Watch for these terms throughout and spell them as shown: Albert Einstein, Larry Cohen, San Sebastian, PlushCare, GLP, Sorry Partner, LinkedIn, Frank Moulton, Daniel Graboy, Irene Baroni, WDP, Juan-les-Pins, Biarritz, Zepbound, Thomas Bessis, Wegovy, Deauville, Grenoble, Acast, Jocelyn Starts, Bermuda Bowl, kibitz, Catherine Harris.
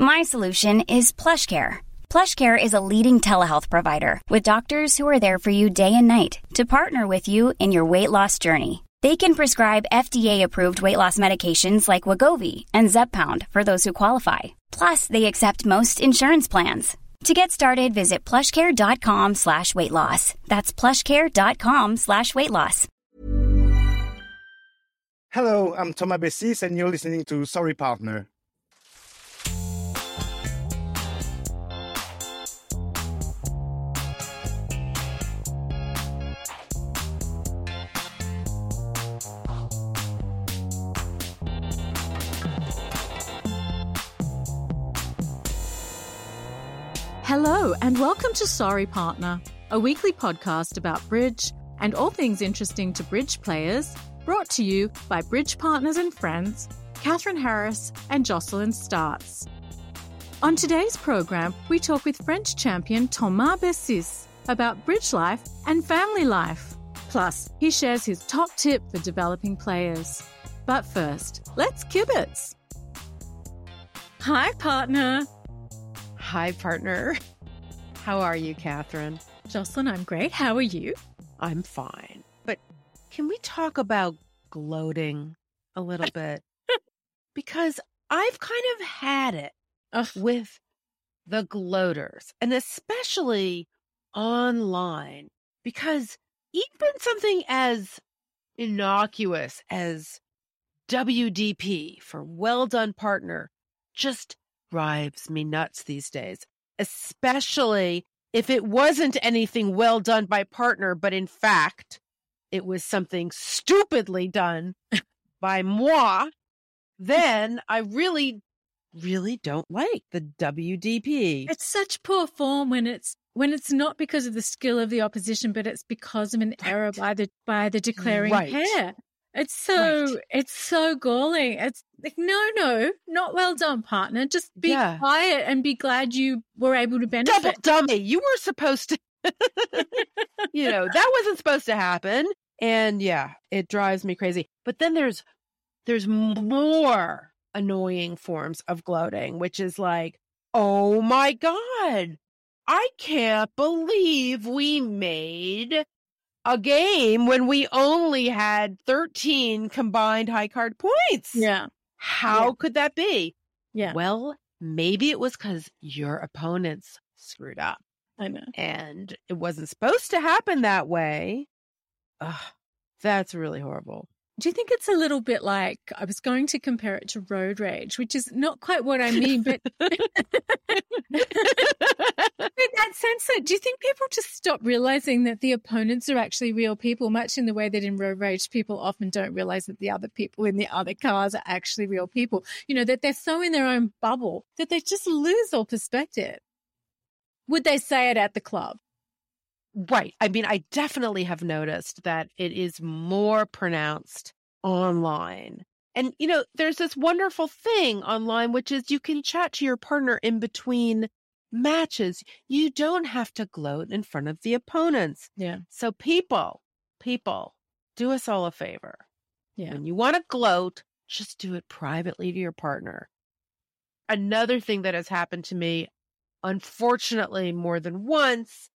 My solution is PlushCare. PlushCare is a leading telehealth provider with doctors who are there for you day and night to partner with you in your weight loss journey. They can prescribe FDA-approved weight loss medications like Wegovy and Zepbound for those who qualify. Plus, they accept most insurance plans. To get started, visit plushcare.com/weight loss. That's plushcare.com/weight loss. Hello, I'm Thomas Bessis, and you're listening to Sorry Partner. Hello and welcome to Sorry Partner, a weekly podcast about bridge and all things interesting to bridge players, brought to you by bridge partners and friends, Catherine Harris and Jocelyn Starts. On today's program, we talk with French champion Thomas Bessis about bridge life and family life. Plus, he shares his top tip for developing players. But first, let's kibitz. Hi, partner. Hi, partner. How are you, Catherine? Jocelyn, I'm great. How are you? I'm fine. But can we talk about gloating a little bit? Because I've kind of had it with the gloaters, and especially online, because even something as innocuous as WDP for well done partner just drives me nuts these days, especially if it wasn't anything well done by partner, but in fact, it was something stupidly done by moi. Then I really, really don't like the WDP. It's such poor form when it's not because of the skill of the opposition, but it's because of an error by the declaring pair. It's so It's so galling. It's like, no, not well done, partner. Just be quiet and be glad you were able to benefit. Double dummy. You were supposed to, that wasn't supposed to happen. And it drives me crazy. But then there's more annoying forms of gloating, which is like, oh my God, I can't believe we made a game when we only had 13 combined high card points. Yeah. How could that be? Yeah. Well, maybe it was because your opponents screwed up. I know. And it wasn't supposed to happen that way. Ugh, that's really horrible. Do you think it's a little bit like, I was going to compare it to road rage, which is not quite what I mean, but in that sense, that, do you think people just stop realizing that the opponents are actually real people, much in the way that in road rage, people often don't realize that the other people in the other cars are actually real people, that they're so in their own bubble that they just lose all perspective? Would they say it at the club? Right. I mean, I definitely have noticed that it is more pronounced online. And, there's this wonderful thing online, which is you can chat to your partner in between matches. You don't have to gloat in front of the opponents. Yeah. So people, do us all a favor. Yeah. When you want to gloat, just do it privately to your partner. Another thing that has happened to me, unfortunately, more than once,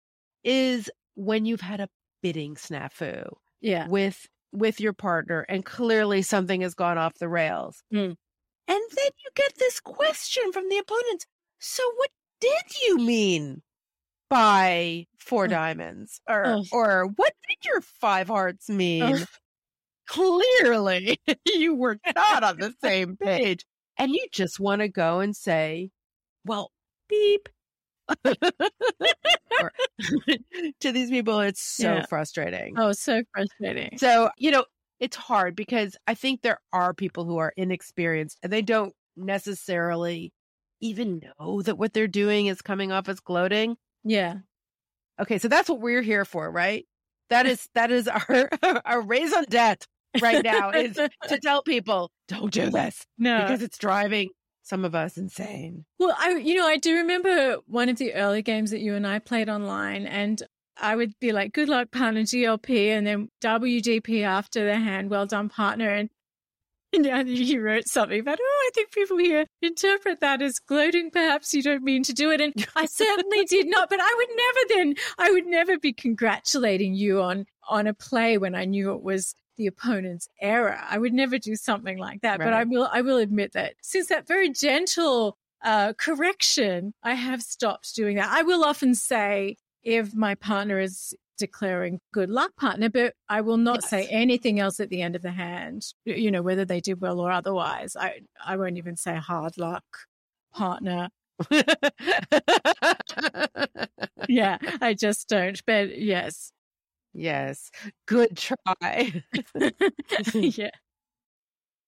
is when you've had a bidding snafu. yeah. with your partner, and clearly something has gone off the rails. Mm. And then you get this question from the opponents. So what did you mean by four diamonds? Or what did your five hearts mean? Clearly, you were not on the same page. And you just want to go and say, well, beep. To these people, it's so frustrating. Oh, so frustrating. So, it's hard because I think there are people who are inexperienced and they don't necessarily even know that what they're doing is coming off as gloating. Yeah. Okay, so that's what we're here for, right? That is our raison d'etre right now, is to tell people, don't do this. No. Because it's driving some of us insane. Well, I do remember one of the early games that you and I played online, and I would be like, good luck, partner, GLP, and then WDP after the hand, well done, partner. And you wrote something about, I think people here interpret that as gloating. Perhaps you don't mean to do it. And I certainly did not, but I would never be congratulating you on a play when I knew it was the opponent's error. I would never do something like that. Right. But I will admit that since that very gentle correction, I have stopped doing that. I will often say, if my partner is declaring good luck, partner, but I will not say anything else at the end of the hand, whether they did well or otherwise. I won't even say hard luck, partner. Yeah, I just don't. But yes. Yes. Good try. Yeah.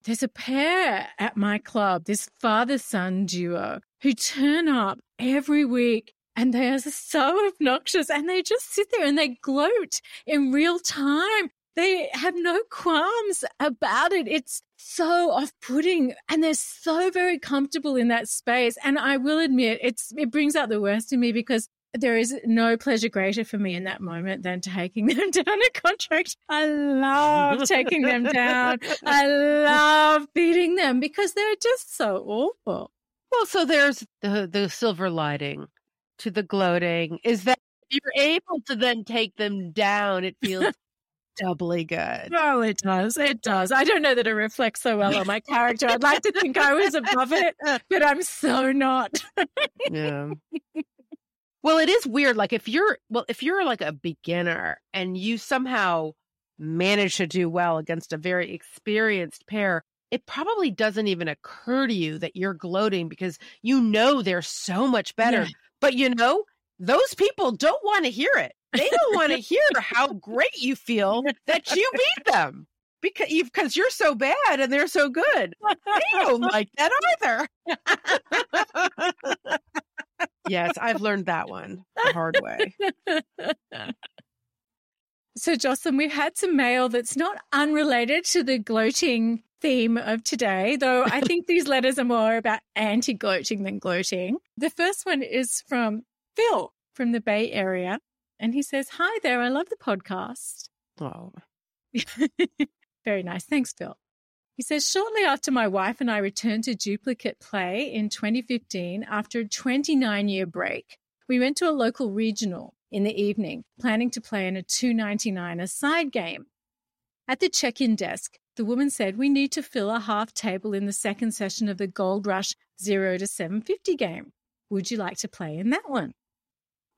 There's a pair at my club, this father-son duo, who turn up every week. And they are so obnoxious, and they just sit there and they gloat in real time. They have no qualms about it. It's so off-putting, and they're so very comfortable in that space. And I will admit, it brings out the worst in me, because there is no pleasure greater for me in that moment than taking them down a contract. I love taking them down. I love beating them because they're just so awful. Well, so there's the silver lining to the gloating, is that if you're able to then take them down, it feels doubly good. Oh, it does. It does. I don't know that it reflects so well on my character. I'd like to think I was above it, but I'm so not. Yeah. Well, it is weird. Like if you're like a beginner and you somehow manage to do well against a very experienced pair, it probably doesn't even occur to you that you're gloating because they're so much better. Yeah. But, those people don't want to hear it. They don't want to hear how great you feel that you beat them because you're so bad and they're so good. They don't like that either. Yes, I've learned that one the hard way. So, Jocelyn, we've had some mail that's not unrelated to the gloating theme of today, though I think these letters are more about anti-gloating than gloating. The first one is from Phil from the Bay Area, and he says, "Hi there, I love the podcast." Oh. Very nice. Thanks, Phil. He says, "Shortly after my wife and I returned to duplicate play in 2015, after a 29-year break, we went to a local regional in the evening, planning to play in a $2.99 side game. At the check-in desk, the woman said, 'We need to fill a half table in the second session of the Gold Rush 0-750 game. Would you like to play in that one?'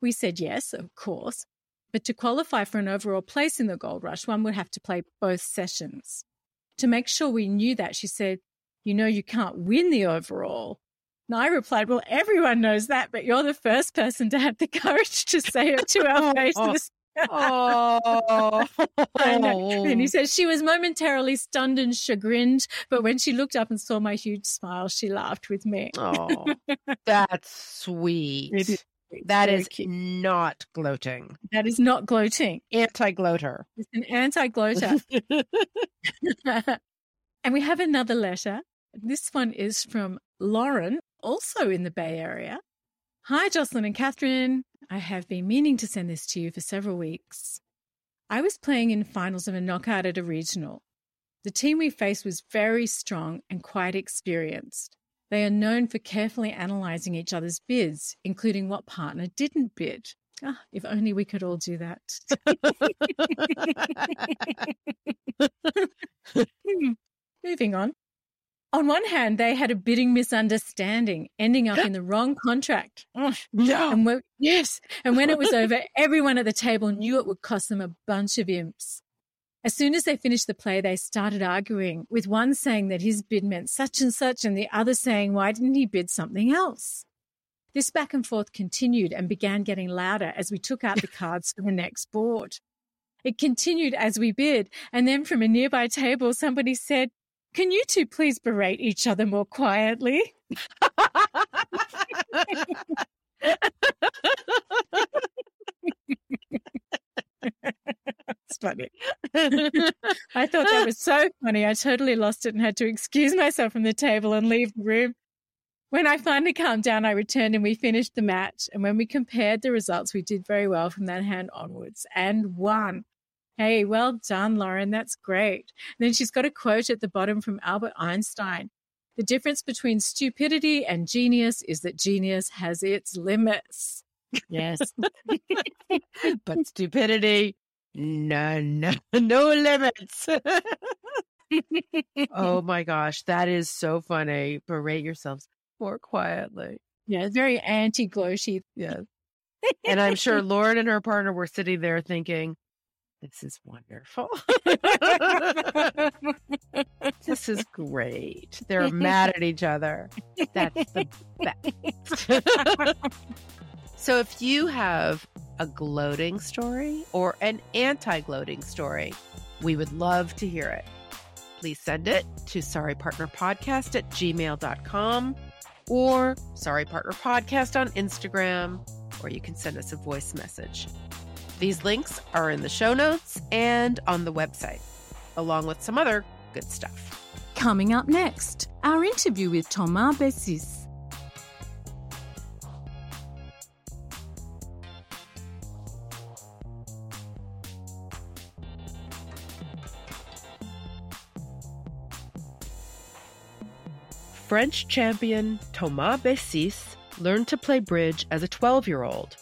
We said yes, of course, but to qualify for an overall place in the Gold Rush, one would have to play both sessions. To make sure we knew that, she said, 'You can't win the overall.' And I replied, 'Well, everyone knows that, but you're the first person to have the courage to say it to our faces.'" Oh, I know. And he says, "She was momentarily stunned and chagrined, but when she looked up and saw my huge smile, she laughed with me." Oh, that's sweet. That is not gloating. That is not gloating. Anti-gloater. It's an anti-gloater. And we have another letter. This one is from Lauren, also in the Bay Area. "Hi, Jocelyn and Catherine. I have been meaning to send this to you for several weeks. I was playing in finals of a knockout at a regional. The team we faced was very strong and quite experienced. They are known for carefully analysing each other's bids, including what partner didn't bid. Ah, if only we could all do that. Moving on. On one hand, they had a bidding misunderstanding, ending up in the wrong contract. No. And when it was over, everyone at the table knew it would cost them a bunch of imps. As soon as they finished the play, they started arguing, with one saying that his bid meant such and such and the other saying, why didn't he bid something else? This back and forth continued and began getting louder as we took out the cards for the next board. It continued as we bid, and then from a nearby table, somebody said, can you two please berate each other more quietly? It's funny. I thought that was so funny. I totally lost it and had to excuse myself from the table and leave the room. When I finally calmed down, I returned and we finished the match. And when we compared the results, we did very well from that hand onwards and won. Hey, well done, Lauren. That's great. And then she's got a quote at the bottom from Albert Einstein. The difference between stupidity and genius is that genius has its limits. Yes. But stupidity, no limits. Oh my gosh, that is so funny. Berate yourselves more quietly. Yeah, very anti-gloaty. Yes. And I'm sure Lauren and her partner were sitting there thinking, this is wonderful. This is great. They're mad at each other. That's the best. So if you have a gloating story or an anti-gloating story, we would love to hear it. Please send it to sorrypartnerpodcast@gmail.com or sorrypartnerpodcast on Instagram, or you can send us a voice message. These links are in the show notes and on the website, along with some other good stuff. Coming up next, our interview with Thomas Bessis. French champion Thomas Bessis learned to play bridge as a 12-year-old,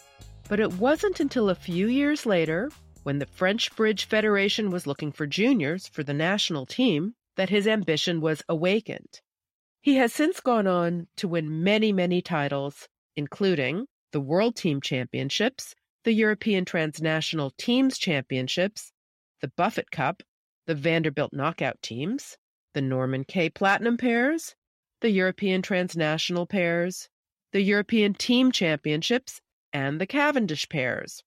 but it wasn't until a few years later, when the French Bridge Federation was looking for juniors for the national team, that his ambition was awakened. He has since gone on to win many, many titles, including the World Team Championships, the European Transnational Teams Championships, the Buffett Cup, the Vanderbilt Knockout Teams, the Norman K. Platinum Pairs, the European Transnational Pairs, the European Team Championships, and the Cavendish Pairs.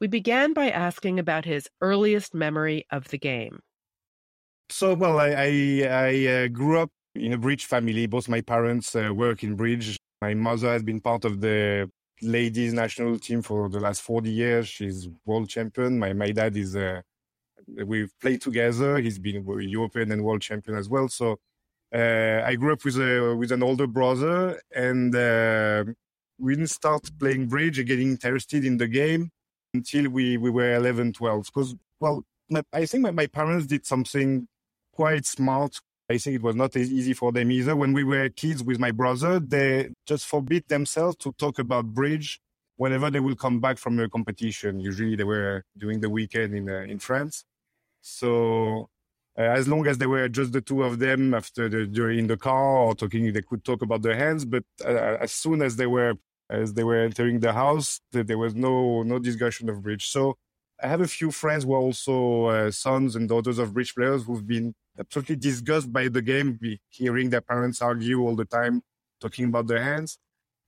We began by asking about his earliest memory of the game. So, well, I grew up in a bridge family. Both my parents work in bridge. My mother has been part of the ladies' national team for the last 40 years. She's world champion. My dad is, we've played together. He's been European and world champion as well. So, I grew up with an older brother, and we didn't start playing bridge or getting interested in the game until we were 11, 12. Because, well, I think my parents did something quite smart. I think it was not as easy for them either. When we were kids with my brother, they just forbid themselves to talk about bridge whenever they will come back from a competition. Usually they were doing the weekend in France. So... as long as they were just the two of them during the car or talking, they could talk about their hands. But as soon as they were entering the house, there was no discussion of bridge. So I have a few friends who are also sons and daughters of bridge players who've been absolutely disgusted by the game, hearing their parents argue all the time, talking about their hands.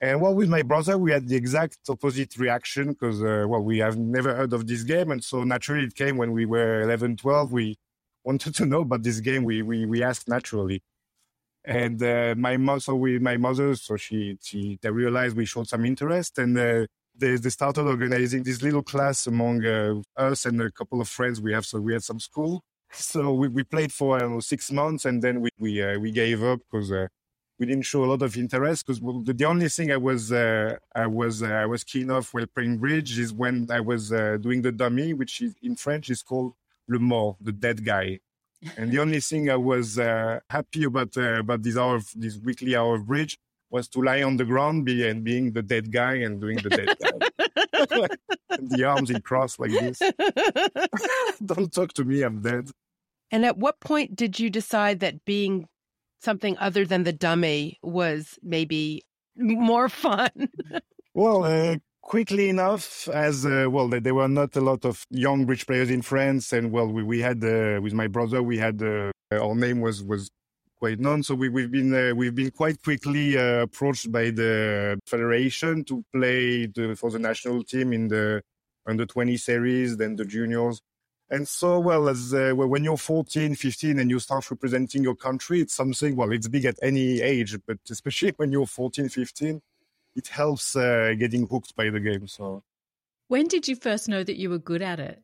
And well, with my brother, we had the exact opposite reaction because, well, we have never heard of this game. And so naturally it came when we were 11, 12, we wanted to know about this game, we asked naturally. And my mother realized we showed some interest, and they started organizing this little class among us and a couple of friends we have. So we had some school. So we played for 6 months, and then we gave up because we didn't show a lot of interest. Because the only thing I was keen of while playing bridge is when I was doing the dummy, which is, in French is called le mort, the dead guy. And the only thing I was happy about this weekly hour of bridge was to lie on the ground and being the dead guy and doing the dead guy. The arms in cross like this. Don't talk to me, I'm dead. And at what point did you decide that being something other than the dummy was maybe more fun? Well, quickly enough, as there were not a lot of young bridge players in France, and we had with my brother, we had our name was quite known, so we've been quite quickly approached by the federation to play for the national team in the under 20 series, then the juniors. And so, when you're 14, 15, and you start representing your country, it's something, it's big at any age, but especially when you're 14, 15, it helps getting hooked by the game. So, when did you first know that you were good at it?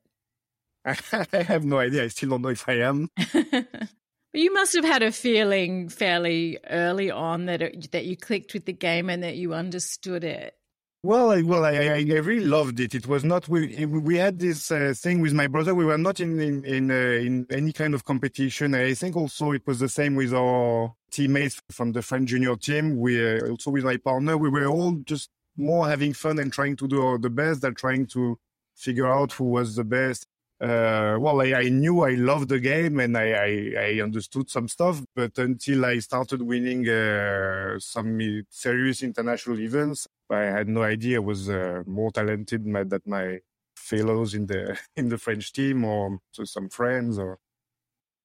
I have no idea. I still don't know if I am. But you must have had a feeling fairly early on that you clicked with the game and that you understood it. I really loved it. It was not. We had this thing with my brother. We were not in any kind of competition. I think also it was the same with our teammates from the French junior team. We also with my partner. We were all just more having fun and trying to do our the best than trying to figure out who was the best. I knew I loved the game and I understood some stuff, but until I started winning some serious international events, I had no idea I was more talented than my fellows in the French team or to some friends. Or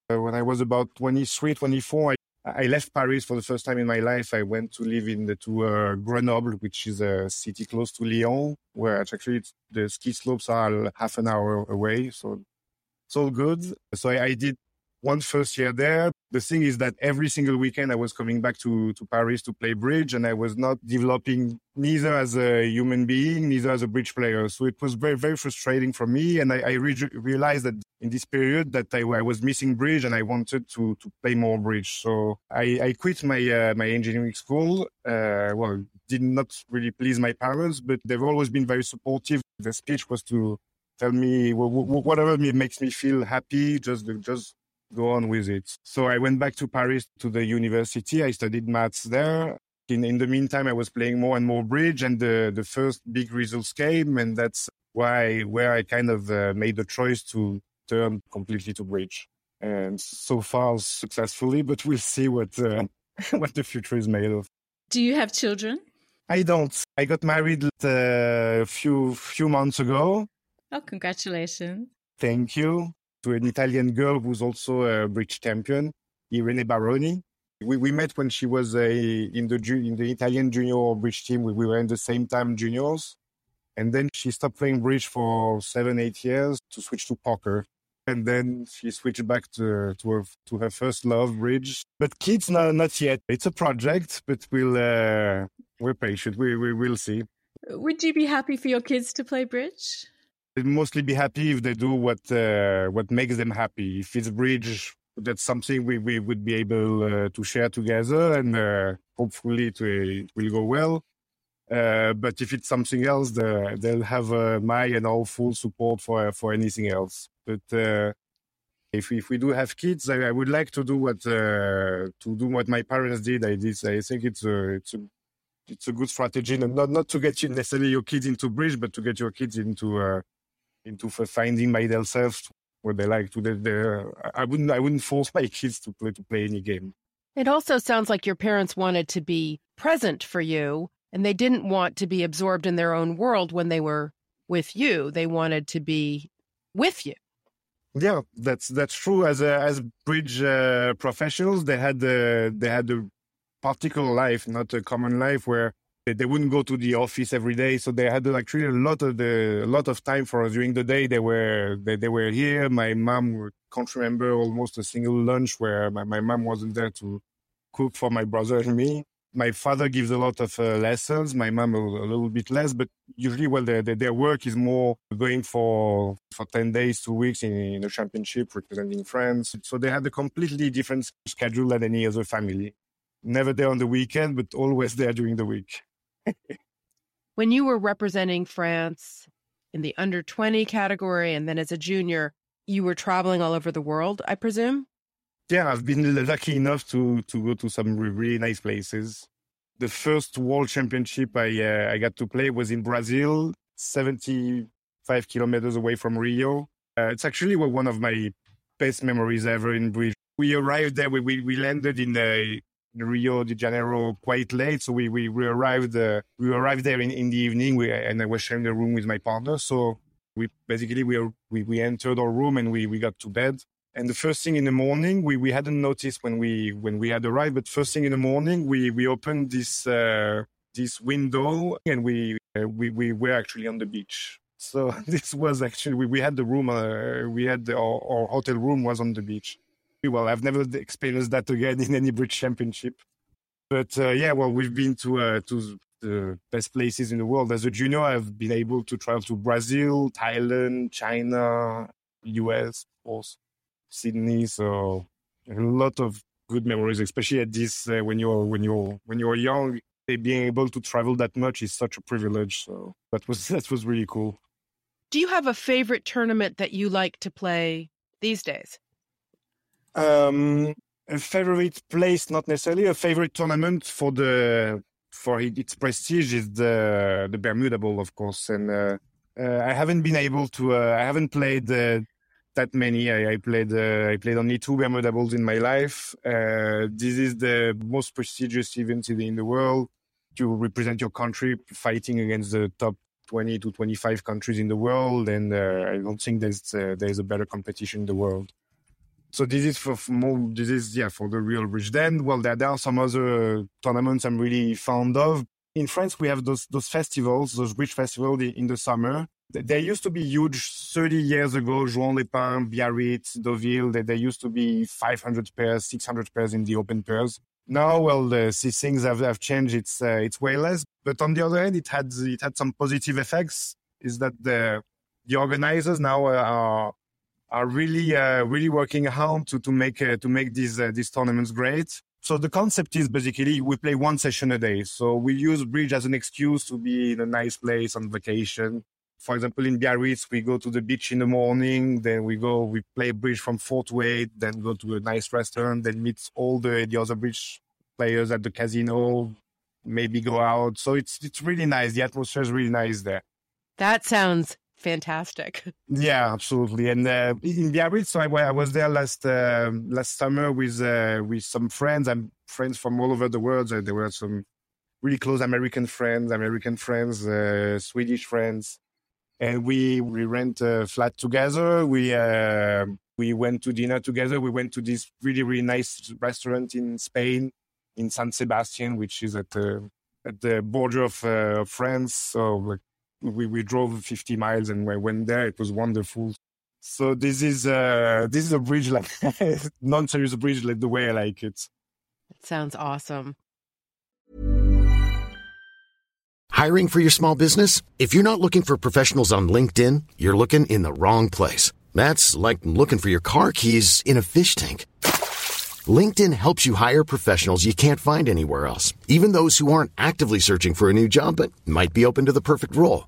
when I was about 23, 24, I left Paris for the first time in my life. I went to live to Grenoble, which is a city close to Lyon, where actually the ski slopes are half an hour away. So it's all good. So I did one first year there. The thing is that every single weekend I was coming back to Paris to play bridge, and I was not developing neither as a human being, neither as a bridge player. So it was very, very frustrating for me. And I realized that in this period that I was missing bridge and I wanted to play more bridge. So I quit my engineering school. Did not really please my parents, but they've always been very supportive. The speech was to tell me whatever makes me feel happy, just go on with it. So I went back to Paris to the university. I studied maths there. In the meantime, I was playing more and more bridge, and the first big results came, and that's where I kind of made the choice to turn completely to bridge. And so far, successfully, but we'll see what the future is made of. Do you have children? I don't. I got married a few months ago. Oh, congratulations. Thank you. To an Italian girl who's also a bridge champion, Irene Baroni. We met when she was in the Italian junior bridge team. We were in the same time juniors. And then she stopped playing bridge for 7-8 years to switch to poker. And then she switched back to her first love, bridge. But kids, no, not yet. It's a project, but we're patient. We will see. Would you be happy for your kids to play bridge? They'd mostly be happy if they do what makes them happy. If it's bridge, that's something we would be able to share together, and hopefully it will go well. But if it's something else, they'll have my and our full support for anything else. But if we do have kids, I would like to do what my parents did. I think it's a good strategy, and not to get necessarily your kids into bridge, but to get your kids into finding by themselves what they like. I wouldn't force my kids to play any game. It also sounds like your parents wanted to be present for you, and they didn't want to be absorbed in their own world when they were with you. They wanted to be with you. Yeah, that's true. As bridge professionals, they had a particular life, not a common life, where they wouldn't go to the office every day. So they had actually a lot of time for us during the day. They were here. My mom, can't remember almost a single lunch where my mom wasn't there to cook for my brother and me. My father gives a lot of lessons. My mom a little bit less, but usually, their work is more going for 10 days, 2 weeks in a championship representing France. So they had a completely different schedule than any other family. Never there on the weekend, but always there during the week. When you were representing France in the under 20 category, and then as a junior, you were traveling all over the world, I presume? Yeah, I've been lucky enough to go to some really nice places. The first World Championship I got to play was in Brazil. 75 kilometers away from Rio. It's actually one of my best memories ever in Bridge. We arrived there. We landed in Rio de Janeiro quite late, so we arrived there in the evening. And I was sharing a room with my partner. So we entered our room and we got to bed. And the first thing in the morning, we hadn't noticed when we had arrived, but first thing in the morning, we opened this window and we were actually on the beach. So this was actually, we had the room, our hotel room was on the beach. Well, I've never experienced that again in any bridge championship. But we've been to the best places in the world. As a junior, I've been able to travel to Brazil, Thailand, China, US, of course. Sydney, so a lot of good memories, especially at this when you're young. Being able to travel that much is such a privilege. So that was really cool. Do you have a favorite tournament that you like to play these days? A favorite place, not necessarily a favorite tournament for its prestige is the Bermuda Bowl, of course. And I haven't been able to. I haven't played. That many. I played only 2 Bermuda Bowls in my life. This is the most prestigious event in the world. You represent your country fighting against the top 20 to 25 countries in the world, and I don't think there's a better competition in the world. So this is for the real bridge. Then, there are some other tournaments I'm really fond of. In France, we have those festivals, those bridge festivals in the summer. There used to be huge 30 years ago, Juan-les-Pins, Biarritz, Deauville, there used to be 500 pairs, 600 pairs in the open pairs. Now, these things have changed. It's way less. But on the other hand, it had some positive effects, is that the organizers now are really working hard to make these tournaments great. So the concept is basically we play one session a day. So we use bridge as an excuse to be in a nice place on vacation. For example, in Biarritz, we go to the beach in the morning, then we play bridge from 4 to 8, then go to a nice restaurant, then meet all the other bridge players at the casino, maybe go out. So it's really nice. The atmosphere is really nice there. That sounds fantastic. Yeah, absolutely. And in Biarritz, so I was there last summer with some friends. I'm friends from all over the world. There were some really close American friends, Swedish friends. And we rent a flat together. We went to dinner together. We went to this really, really nice restaurant in Spain, in San Sebastian, which is at the border of France. So we drove 50 miles and we went there. It was wonderful. So this is a bridge, like non-serious bridge, like the way I like it. That sounds awesome. Hiring for your small business? If you're not looking for professionals on LinkedIn, you're looking in the wrong place. That's like looking for your car keys in a fish tank. LinkedIn helps you hire professionals you can't find anywhere else, even those who aren't actively searching for a new job but might be open to the perfect role.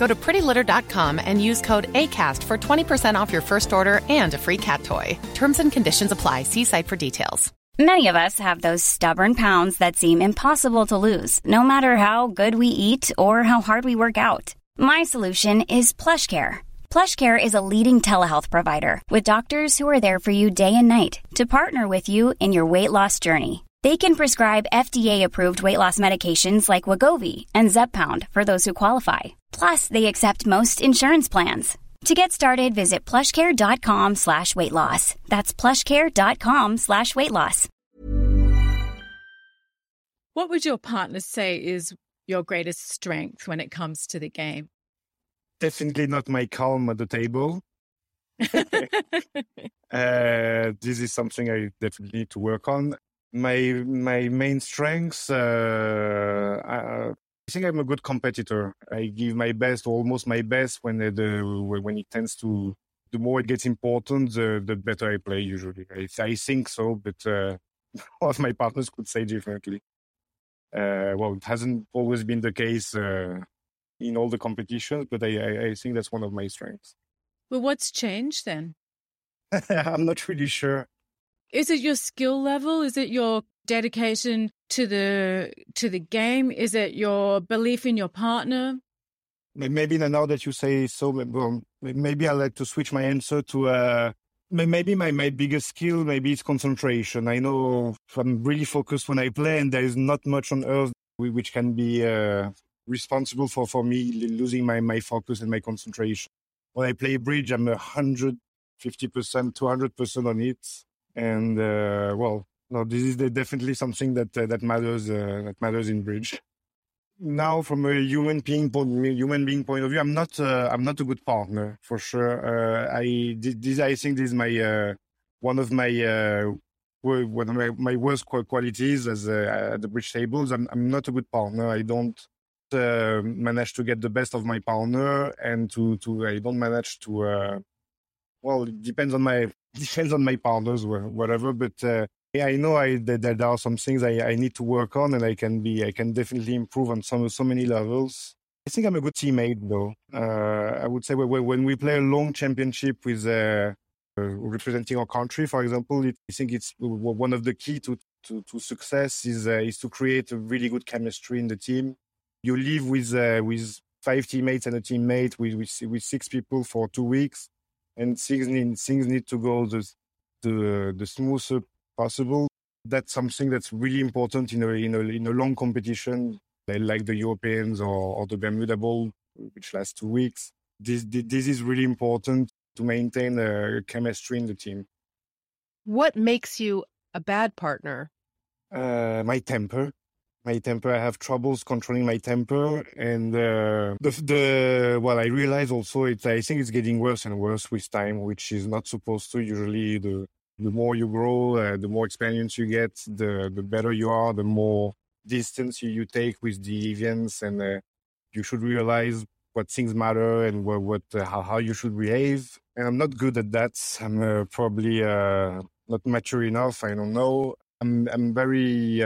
Go to prettylitter.com and use code ACAST for 20% off your first order and a free cat toy. Terms and conditions apply. See site for details. Many of us have those stubborn pounds that seem impossible to lose, no matter how good we eat or how hard we work out. My solution is PlushCare. PlushCare is a leading telehealth provider with doctors who are there for you day and night to partner with you in your weight loss journey. They can prescribe FDA-approved weight loss medications like Wegovy and Zepbound for those who qualify. Plus, they accept most insurance plans. To get started, visit plushcare.com/weightloss. That's plushcare.com/weightloss. What would your partner say is your greatest strength when it comes to the game? Definitely not my calm at the table. This is something I definitely need to work on. my main strengths, I think I'm a good competitor. I give my best, almost my best, when it tends to. The more it gets important, the better I play usually. I think so, but all of my partners could say differently. Well, it hasn't always been the case in all the competitions, but I think that's one of my strengths. Well, what's changed then? I'm not really sure. Is it your skill level? Is it your dedication to the game? Is it your belief in your partner? Maybe now that you say so, maybe I like to switch my answer to maybe my biggest skill, maybe it's concentration. I know I'm really focused when I play, and there is not much on earth which can be responsible for me losing my focus and my concentration. When I play bridge, I'm 150%, 200% on it. And, well, no, this is definitely something that matters in bridge. Now, from a human being point of view, I'm not a good partner for sure. I think this is my one of my worst qualities as at the bridge tables. I'm not a good partner. I don't manage to get the best of my partner, and I don't manage to. Well, it depends on my partners, whatever, but. Yeah, I know that there are some things I need to work on, and I can definitely improve on so many levels. I think I'm a good teammate, though. I would say when we play a long championship with representing our country, for example, I think it's one of the key to success is to create a really good chemistry in the team. You live with five teammates and a teammate with six people for 2 weeks, and things need to go the smoother possible. That's something that's really important in a long competition like the Europeans or the Bermuda Bowl, which lasts 2 weeks. This is really important to maintain a chemistry in the team. What makes you a bad partner? My temper. I have troubles controlling my temper, and I realize also I think it's getting worse and worse with time, which is not supposed to. Usually the more you grow, the more experience you get, the better you are, the more distance you take with the events, and you should realize what things matter and how you should behave. And I'm not good at that. I'm probably not mature enough. I don't know. I'm very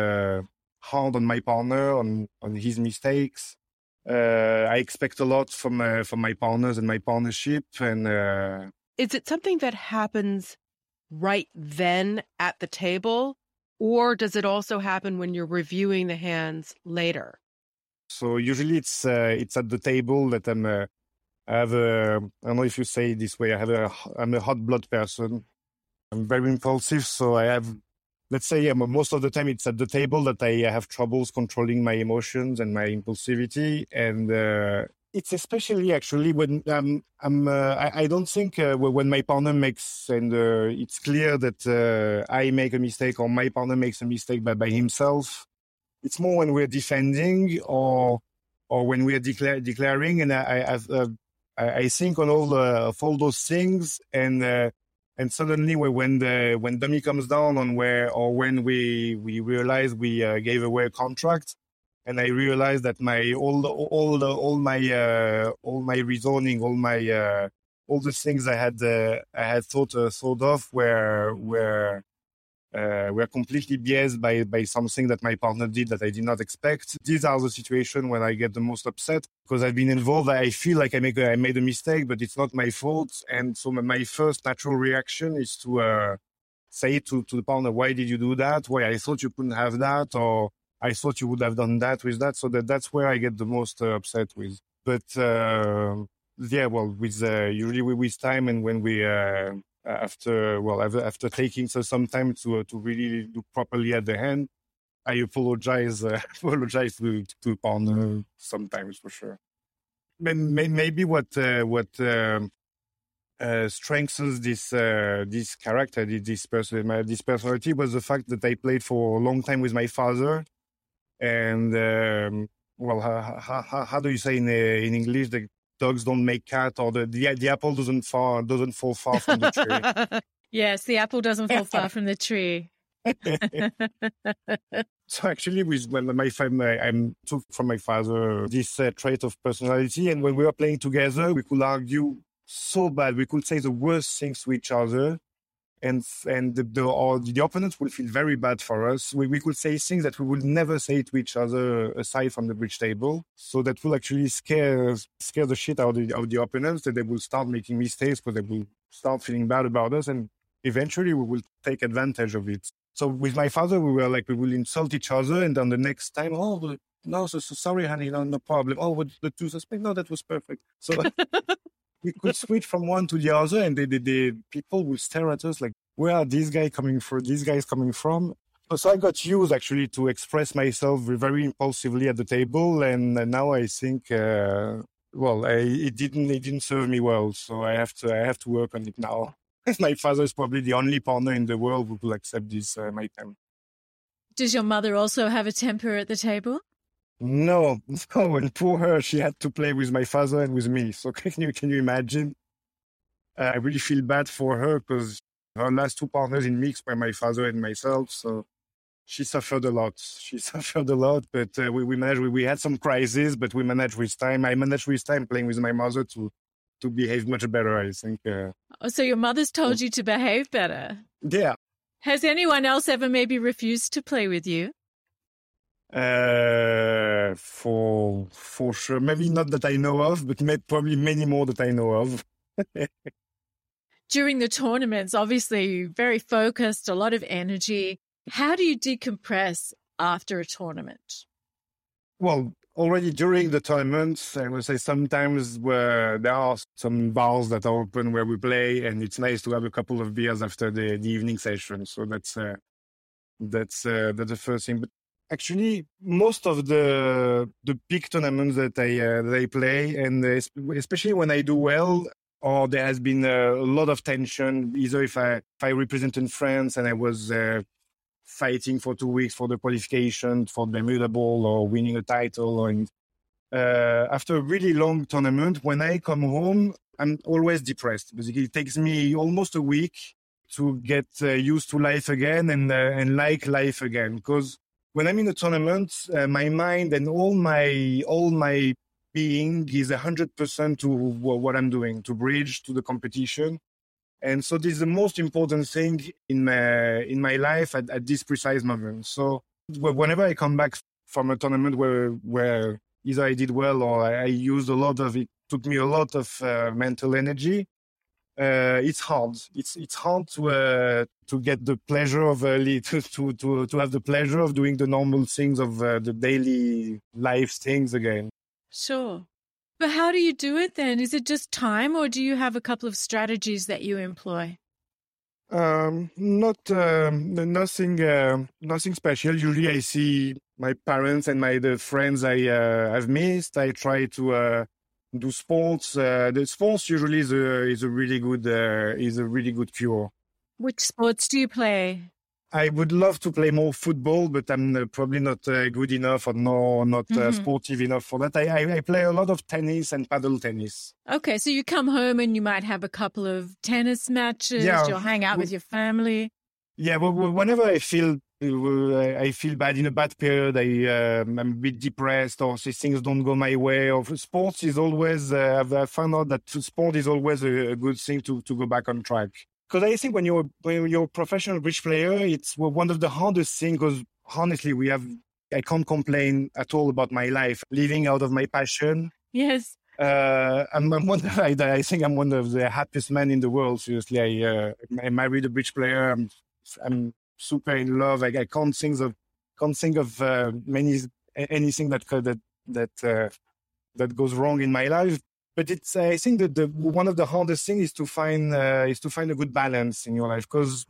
hard on my partner, on his mistakes. I expect a lot from my partners and my partnership. And is it something that happens right then at the table, or does it also happen when you're reviewing the hands later? So usually it's at the table that I don't know if you say it this way, I'm a hot blood person. I'm very impulsive, so most of the time it's at the table that I have troubles controlling my emotions and my impulsivity, and it's especially actually when I don't think when my partner makes, and it's clear that I make a mistake or my partner makes a mistake by himself. It's more when we're defending or when we're declaring, and I think on all those things, and suddenly when dummy comes down on where, or when we realize we gave away a contract. And I realized that all my reasoning, all the things I had thought of were completely biased by something that my partner did that I did not expect. These are the situations when I get the most upset because I've been involved. I feel like I made a mistake, but it's not my fault. And so my first natural reaction is to say to the partner, "Why did you do that? Why I thought you couldn't have that?" or I thought you would have done that with that, so that's where I get the most upset with. But usually with time, and when we after taking some time to really do properly at the hand, I apologize to partner sometimes for sure. Maybe what strengthens this character, this personality, was the fact that I played for a long time with my father. And, how do you say in English, the dogs don't make cat, or the apple doesn't fall far from the tree? Yes, the apple doesn't fall far from the tree. So actually, with my family, I took from my father this trait of personality. And when we were playing together, we could argue so bad. We could say the worst things to each other. And the opponents will feel very bad for us. We could say things that we would never say to each other aside from the bridge table. So that will actually scare the shit out of the opponents, that they will start making mistakes, but they will start feeling bad about us. And eventually we will take advantage of it. So with my father, we were like, we will insult each other. And then the next time, oh, no, so sorry, honey, no problem. Oh, what, the two suspects? No, that was perfect. So... we could switch from one to the other, and the people would stare at us like, where are these guys coming from? These guys coming from? So I got used actually to express myself very impulsively at the table, and now I think, it didn't serve me well. So I have to work on it now. My father is probably the only partner in the world who will accept this. My time. Does your mother also have a temper at the table? No, and poor her, she had to play with my father and with me. So can you imagine? I really feel bad for her because her last two partners in mix were my father and myself. So she suffered a lot. But we managed. We had some crises, but we managed with time. I managed with time playing with my mother to behave much better, I think. So your mother's told you to behave better? Yeah. Has anyone else ever maybe refused to play with you? For sure. Maybe not that I know of, but probably many more that I know of. During the tournaments, obviously very focused, a lot of energy. How do you decompress after a tournament? Well, already during the tournaments, I would say sometimes where there are some bars that are open where we play, and it's nice to have a couple of beers after the evening session. So that's the first thing. But actually, most of the big tournaments that I play, and especially when I do well, or there has been a lot of tension, either if I represented France and I was fighting for 2 weeks for the qualification for the Bermuda Bowl or winning a title, or after a really long tournament, when I come home, I'm always depressed. Basically, it takes me almost a week to get used to life again and like life again, because when I'm in a tournament, my mind and all my being is 100% to what I'm doing, to bridge, to the competition. And so this is the most important thing in my life at this precise moment. So whenever I come back from a tournament where either I did well or I used a lot of it, took me a lot of mental energy. It's hard. It's hard to get the pleasure of to have the pleasure of doing the normal things of the daily life things again. Sure, but how do you do it then? Is it just time, or do you have a couple of strategies that you employ? Nothing special. Usually, I see my parents and the friends I have missed. I try to. Do sports. The sports usually is a really good cure. Which sports do you play? I would love to play more football, but I'm probably not good enough, or not sportive enough for that. I play a lot of tennis and paddle tennis. Okay, so you come home and you might have a couple of tennis matches. Yeah, you'll hang out with your family. Yeah, well, whenever I feel bad in a bad period, I'm a bit depressed, or things don't go my way. Or sports is always, I found out that sport is always a good thing to go back on track. Because I think when you're a professional bridge player, it's one of the hardest things. Because honestly, I can't complain at all about my life, living out of my passion. Yes. I think I'm one of the happiest men in the world. Seriously, I married a bridge player. I'm super in love. I can't think of anything that goes wrong in my life. But it's I think that one of the hardest things is to find a good balance in your life, because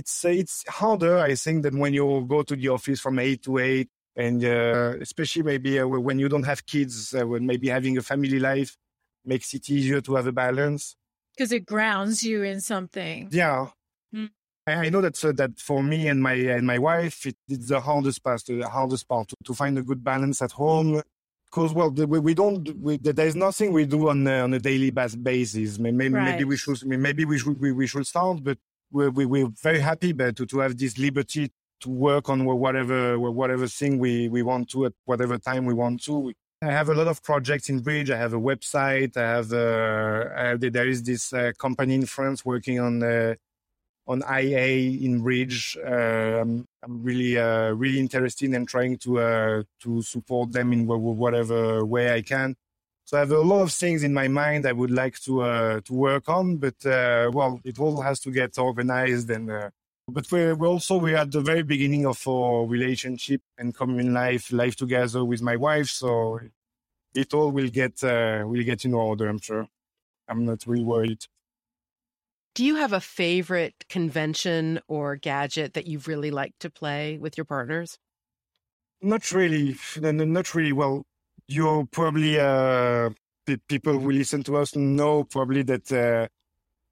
it's harder, I think, than when you go to the office from 8 to 8, and especially maybe when you don't have kids, when maybe having a family life makes it easier to have a balance because it grounds you in something. Yeah. Mm. I know that for me and my wife, it's the hardest part to find a good balance at home, because there's nothing we do on a daily basis. Maybe we should start, but we're very happy to have this liberty to work on whatever thing we want to at whatever time we want to. I have a lot of projects in Bridge. I have a website. There is this company in France working on IA in Bridge. I'm really interested in trying to support them in whatever way I can. So I have a lot of things in my mind I would like to work on, but it all has to get organized. And but we're at the very beginning of our relationship and common life together with my wife. So it all will get in order, I'm sure. I'm not really worried. Do you have a favorite convention or gadget that you've really liked to play with your partners? Not really. Not really. Well, you probably, people who listen to us know probably that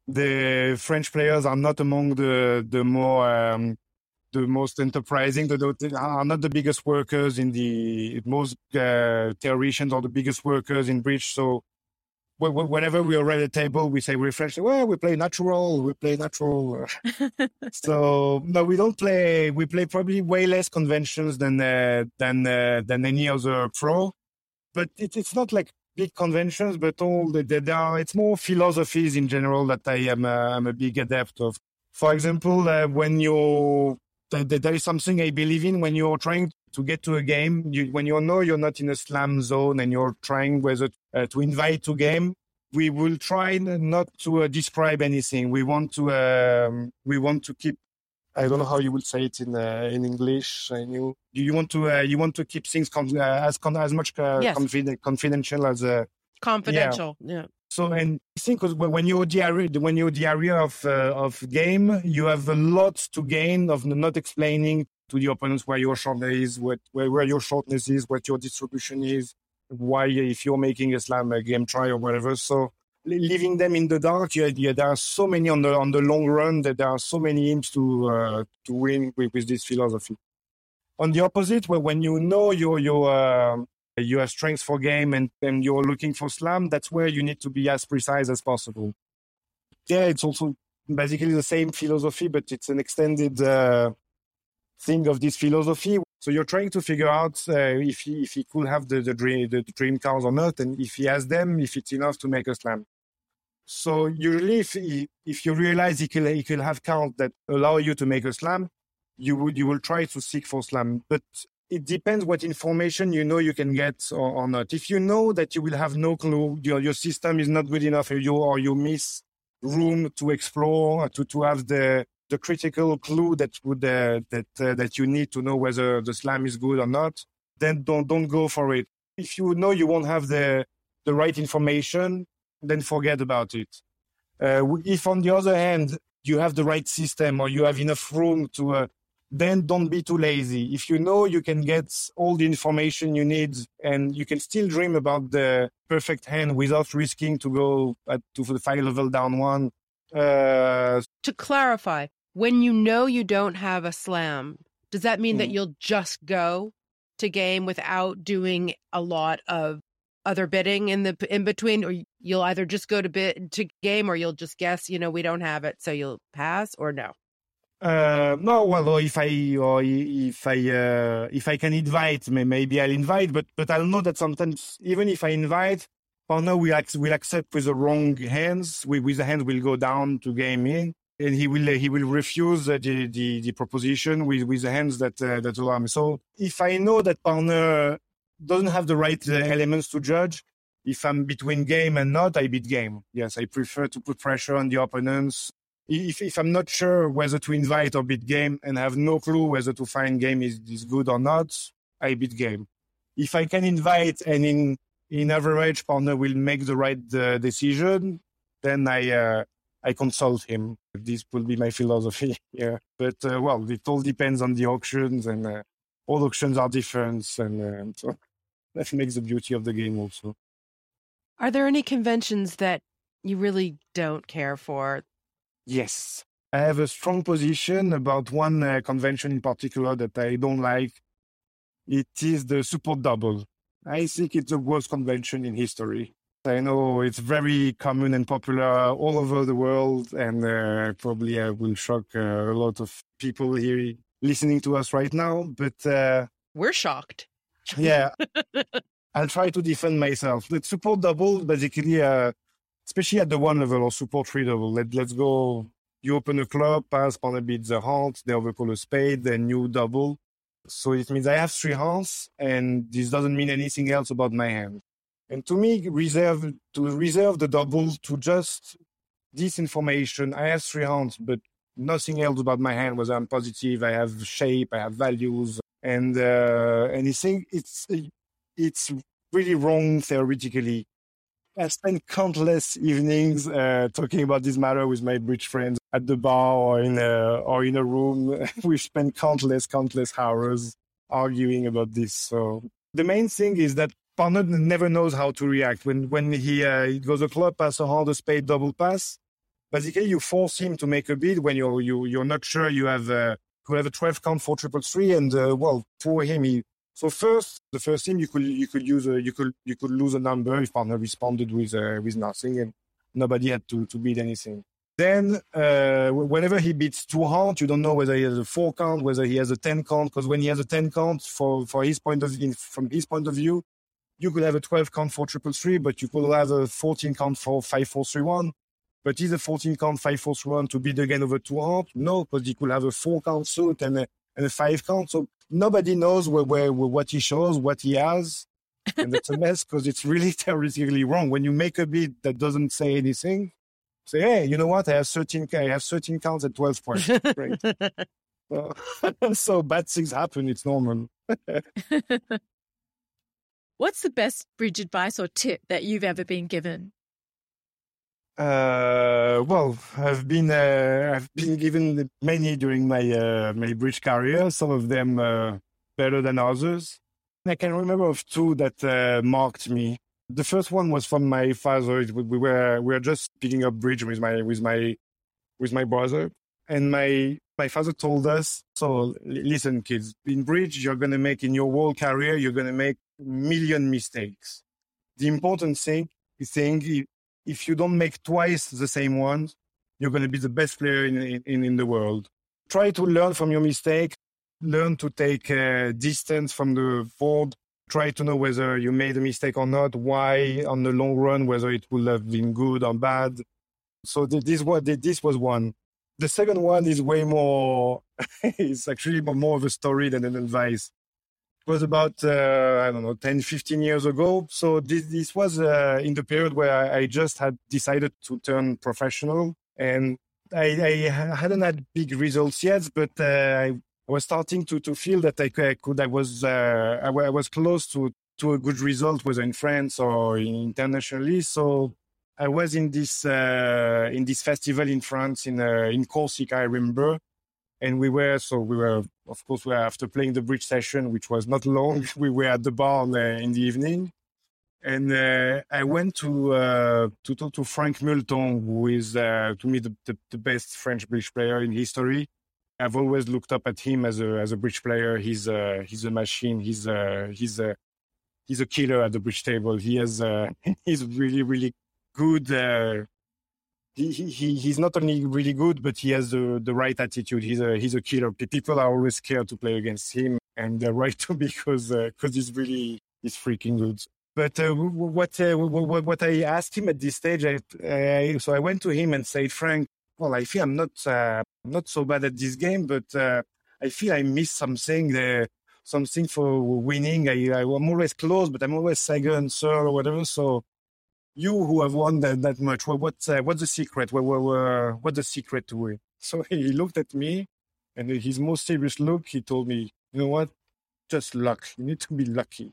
the French players are not among the most enterprising. They are not the biggest workers in the most theoreticians or the biggest workers in bridge. So whenever we are at the table, we say we're French. Well, we play natural. So no, we don't play. We play probably way less conventions than any other pro. But it's not like big conventions, but all it's more philosophies in general that I'm a big adept of. For example, there is something I believe in when you're trying to get to a game, when you're not in a slam zone and you're trying whether to invite to game, we will try not to describe anything. We want to keep. I don't know how you would say it in English. You want to keep things confidential as confidential. Yeah. Yeah. So and I think when you're the area of game, you have a lot to gain of not explaining to the opponents where your shortness is, where your shortness is, what your distribution is, why if you're making a slam a game try or whatever. So leaving them in the dark, there are so many on the long run that there are so many aims to win with this philosophy. On the opposite, when you know your strengths for game and you're looking for slam, that's where you need to be as precise as possible. Yeah, it's also basically the same philosophy, but it's an extended thing of this philosophy. So you're trying to figure out if he could have the dream cards or not, and if he has them, if it's enough to make a slam. So usually, if you realize he could have cards that allow you to make a slam, you will try to seek for slam. But it depends what information you can get or not. If you know that you will have no clue, your system is not good enough, or you miss room to explore to have the critical clue that would that you need to know whether the slam is good or not, then don't go for it. If you know you won't have the right information, then forget about it. If on the other hand you have the right system or you have enough room to, then don't be too lazy. If you know you can get all the information you need and you can still dream about the perfect hand without risking to go to the five level down one. To clarify, when you know you don't have a slam, does that mean that you'll just go to game without doing a lot of other bidding in between, or you'll either just go to bid to game, or you'll just guess, we don't have it, so you'll pass, or no? If I can invite, maybe I'll invite, but I'll know that sometimes even if I invite, partner will accept with the wrong hands. With the hands, will go down to game in, and he will refuse the proposition with the hands that allow me. So if I know that partner doesn't have the right elements to judge, if I'm between game and not, I beat game. Yes, I prefer to put pressure on the opponents. If I'm not sure whether to invite or beat game and have no clue whether to find game is good or not, I beat game. If I can invite and in average, partner will make the right decision, then I consult him. This will be my philosophy. Yeah, but it all depends on the auctions, and all auctions are different, and so that makes the beauty of the game also. Are there any conventions that you really don't care for? Yes, I have a strong position about one convention in particular that I don't like. It is the support double. I think it's the worst convention in history. I know it's very common and popular all over the world, and probably I will shock a lot of people here listening to us right now, but... we're shocked. Yeah. I'll try to defend myself. Let's support double, basically, especially at the one level, or support three double. Let's go, you open a club, pass, partner beats the hand, they overcall a spade, then you double. So it means I have three hands, and this doesn't mean anything else about my hand. And to me, reserve the double to just this information. I have three hands, but nothing else about my hand, whether I'm positive, I have shape, I have values. And anything, it's really wrong theoretically. I spent countless evenings talking about this matter with my bridge friends at the bar or in a room. We've spent countless hours arguing about this. So the main thing is that partner never knows how to react. When he goes a club, pass, a hand, a spade, double pass, basically you force him to make a bid when you're not sure you have a 12 count for 333, and for him. So first, the first thing you could lose a number if partner responded with nothing and nobody had to bid anything. Then whenever he bids two hands, you don't know whether he has a 4 count, whether he has a 10 count, because when he has a 10 count, from his point of view, you could have a 12 count for 333, but you could have a 14 count for 5431. But is a 14 count 5431 to bid again over 2 hands? No, because he could have a 4 count suit and a 5 count. So nobody knows where what he shows, what he has, and that's a mess because it's really theoretically wrong. When you make a bid that doesn't say anything, say, hey, you know what? I have 13 counts at 12 points. Great. so bad things happen. It's normal. What's the best bridge advice or tip that you've ever been given? I've been given many during my bridge career. Some of them better than others. And I can remember of two that marked me. The first one was from my father. We were just picking up bridge with my brother, and my father told us, "So listen, kids, in bridge you're gonna make in your whole career you're gonna make million mistakes. The important thing is if you don't make twice the same ones, you're going to be the best player in the world. Try to learn from your mistake, learn to take distance from the board, try to know whether you made a mistake or not, why on the long run, whether it would have been good or bad." So this was one. The second one is way more, it's actually more of a story than an advice. It was about, 10, 15 years ago. So this was in the period where I just had decided to turn professional. And I hadn't had big results yet, but I was starting to feel that I was close to a good result, whether in France or internationally. So I was in this festival in France, in Corsica, I remember. And we were, after playing the bridge session, which was not long, we were at the bar in the evening. And I went to talk to Frank Moulton, who is, to me, the best French bridge player in history. I've always looked up at him as a bridge player. He's a machine. He's a killer at the bridge table. He's really, really good. He's not only really good, but he has the right attitude. He's a killer. People are always scared to play against him, and they're right too, because he's freaking good. But what I asked him at this stage, so I went to him and said, "Frank, I feel I'm not so bad at this game, but I feel I missed something for winning. I'm always close, but I'm always second, third, or whatever. So, you who have won that much, what's the secret? What's the secret to it?" So he looked at me, and his most serious look, he told me, "You know what? Just luck. You need to be lucky."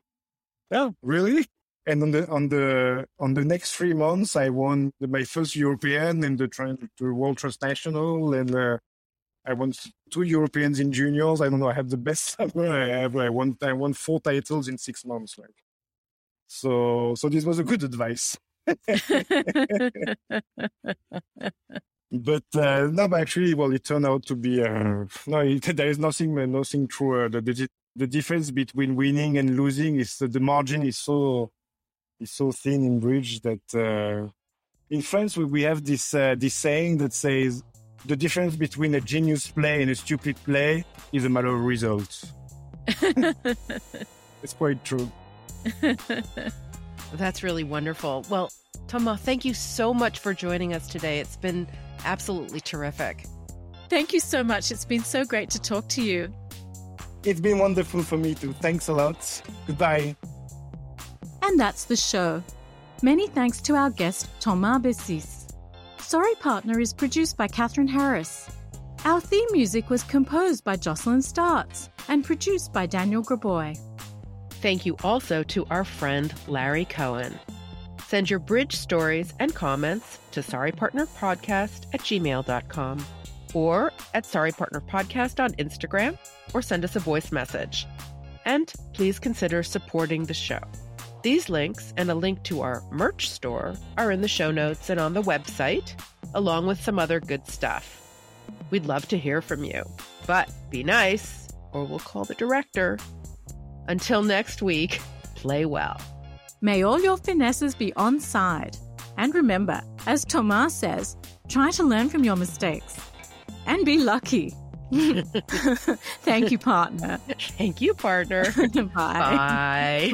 Yeah, really? And on the next 3 months, I won my first European and the World Trust National, and I won 2 Europeans in juniors. I don't know. I had the best summer ever. I won 4 titles in 6 months. So this was a good advice. But it turned out to be there is nothing truer. The difference between winning and losing is the margin is so is so thin in bridge that in France we have this saying that says the difference between a genius play and a stupid play is a matter of results. It's quite true. That's really wonderful. Well, Thomas, thank you so much for joining us today. It's been absolutely terrific. Thank you so much. It's been so great to talk to you. It's been wonderful for me too. Thanks a lot. Goodbye. And that's the show. Many thanks to our guest, Thomas Bessis. Sorry Partner is produced by Catherine Harris. Our theme music was composed by Jocelyn Starts and produced by Daniel Graboy. Thank you also to our friend Larry Cohen. Send your bridge stories and comments to sorrypartnerpodcast@gmail.com or at sorrypartnerpodcast on Instagram, or send us a voice message. And please consider supporting the show. These links and a link to our merch store are in the show notes and on the website, along with some other good stuff. We'd love to hear from you, but be nice or we'll call the director. Until next week, play well. May all your finesses be onside. And remember, as Thomas says, try to learn from your mistakes and be lucky. Thank you, partner. Thank you, partner. Bye. Bye.